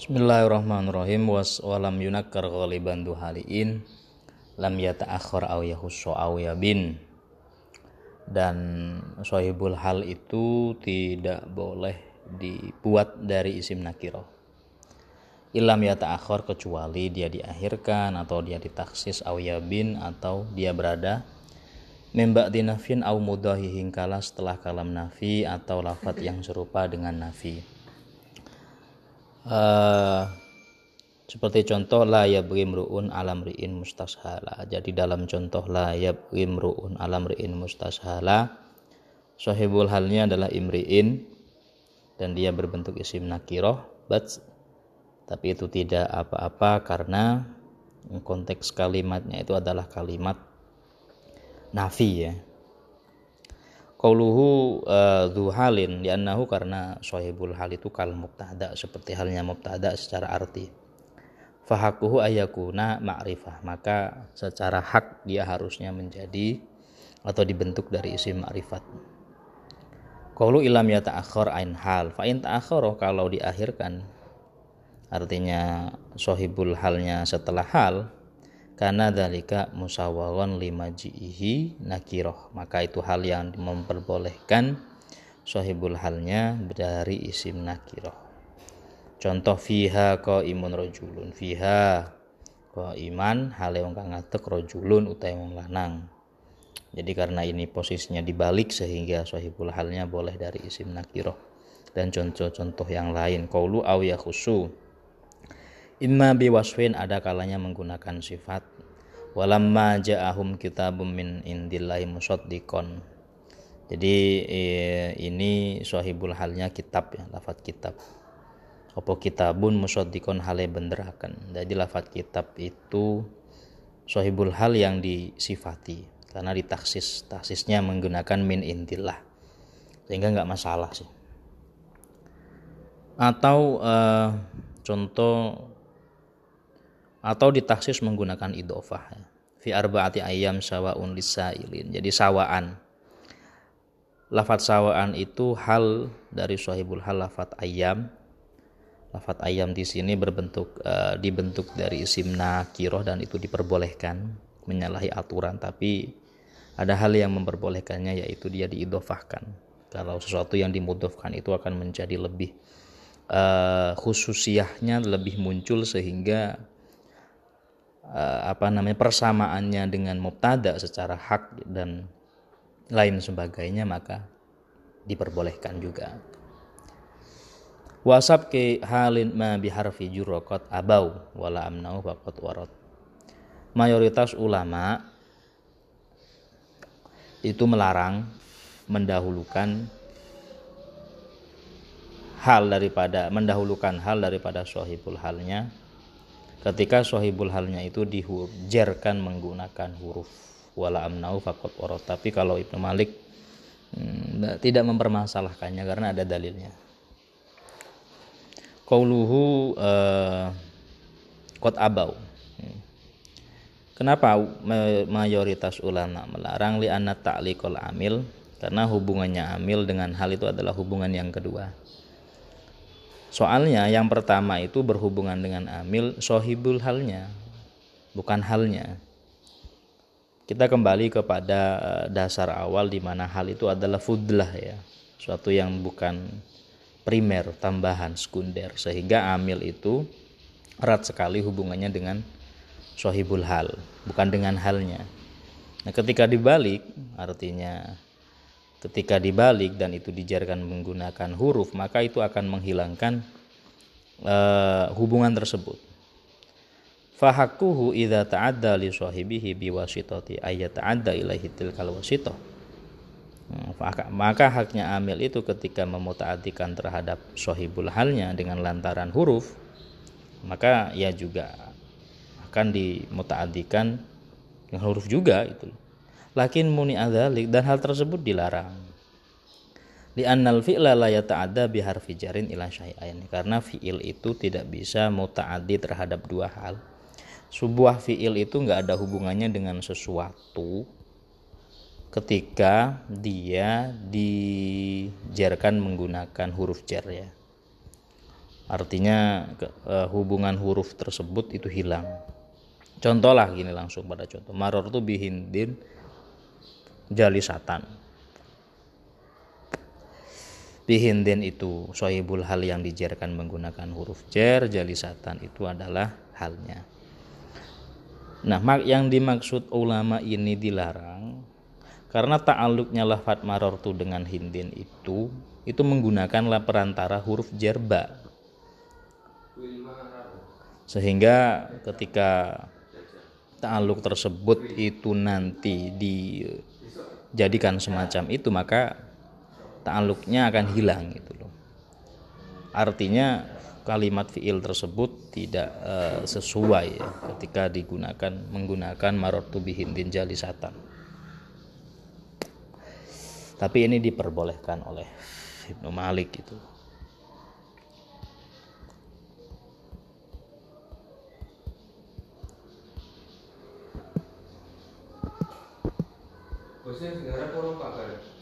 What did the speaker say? Bismillahirrahmanirrahim. Walam yunakkar ghaliban duhaliin lam yata'akhkhar aw yahussu aw yabin. Dan sahibul hal itu tidak boleh dibuat dari isim nakiro. Ilam yata'akhkhar, kecuali dia diakhirkan atau dia ditaksis, aw yabin, atau dia berada memba dinafin aw mudhahi, hingkala setelah kalam nafi atau lafadz yang serupa dengan nafi. Seperti contoh la yabghi mru'un alam ri'in mustashala. Jadi dalam contoh la yabghi mru'un alam ri'in mustashala, sahibul halnya adalah imri'in dan dia berbentuk isim nakiroh, tapi itu tidak apa-apa karena konteks kalimatnya itu adalah kalimat nafi, ya. Qauluhu dzuhalin li'annahu, karena sahibul hal itu kal mubtada, seperti halnya mubtada secara arti. Fa haquhu ayyakuna ma'rifah, maka secara hak dia harusnya menjadi atau dibentuk dari isim ma'rifat. Qaulu ilam ya ta'akhkhar ain hal, fa in ta'akhkhara, kalau diakhirkan artinya sahibul halnya setelah hal, karena dalika musawaron lima ji'ihi nakiroh, maka itu hal yang memperbolehkan sahibul halnya dari isim nakiroh. Contoh fiha qaimun rojulun, fiha qaiman hale wong kang ngadeg, rojulun utahe wong lanang. Jadi karena ini posisinya dibalik sehingga sahibul halnya boleh dari isim nakiroh. Dan contoh-contoh yang lain, qaulu aw yakhussu, imma biwaswin, ada kalanya menggunakan sifat. Walamma ja'ahum kitabun min indillahi musaddiqon. Jadi ini sahibul halnya kitab, ya, lafadz kitab. Apa kitabun musaddiqon hale benderakan. Jadi lafadz kitab itu sahibul hal yang disifati karena ditaksis, taksisnya menggunakan min indillah. Sehingga enggak masalah sih. Atau contoh, atau ditaksis menggunakan idhofah, ya. Fi arba'ati ayyam sawaun lisailin. Jadi sawaan, lafadz sawaan itu hal dari sahibul hal lafadz ayyam. Lafadz ayyam di sini berbentuk dibentuk dari isim nakiroh, dan itu diperbolehkan, menyalahi aturan, tapi ada hal yang memperbolehkannya, yaitu dia diidhofahkan. Kalau sesuatu yang dimudhofkan itu akan menjadi lebih khususiyahnya lebih muncul, sehingga persamaannya dengan mubtada secara hak dan lain sebagainya, maka diperbolehkan juga. Wasab ke halin ma biharfi jurokot abau wala amnau fakot warot. Mayoritas ulama itu melarang, mendahulukan hal daripada sahibul halnya ketika sahibul halnya itu dihujerkan menggunakan huruf wala amnau faqad warad. Tapi kalau Ibnu Malik tidak mempermasalahkannya karena ada dalilnya. Qauluhu qad abau. Kenapa mayoritas ulama melarang? Li'anna ta'liqul amil, karena hubungannya amil dengan hal itu adalah hubungan yang kedua. Soalnya yang pertama itu berhubungan dengan amil sahibul halnya, bukan halnya. Kita kembali kepada dasar awal di mana hal itu adalah fudlah, ya, suatu yang bukan primer, tambahan, sekunder, sehingga amil itu erat sekali hubungannya dengan sahibul hal, bukan dengan halnya. Nah, ketika dibalik, artinya ketika dibalik dan itu dijarkan menggunakan huruf, maka itu akan menghilangkan hubungan tersebut. Fahakuhu idza ta'adda li sahibihi biwasitati ayat ta'adda ilaihi tilkal wasitah. Maka haknya amil itu ketika memutaatikan terhadap sahibul halnya dengan lantaran huruf, maka ia juga akan dimutaatikan dengan huruf juga itu. Lakin muni adzalik, dan hal tersebut dilarang. Li'annal fi'la la yata'adda bi harfi jarin ila syai'ain, karena fi'il itu tidak bisa muta'addi terhadap dua hal. Sebuah fi'il itu enggak ada hubungannya dengan sesuatu ketika dia dijarkan menggunakan huruf jar, ya. artinya hubungan huruf tersebut itu hilang. Contoh lah gini, langsung pada contoh. Maror tuh bihindin jalisatan. Bihindin itu sohibul hal yang dijerkan menggunakan huruf jer, jalisatan itu adalah halnya. Nah, yang dimaksud ulama ini dilarang karena ta'alluqnya lafadz maror tuh dengan hindin itu menggunakan la perantara huruf jer ba. Sehingga ketika ta'aluk tersebut itu nanti dijadikan semacam itu, maka ta'aluknya akan hilang gitu loh. Artinya kalimat fiil tersebut tidak sesuai ya, ketika digunakan menggunakan marortu bihindin jalisatan. Tapi ini diperbolehkan oleh Ibnu Malik gitu. Bosnya sekarang kurang pakar.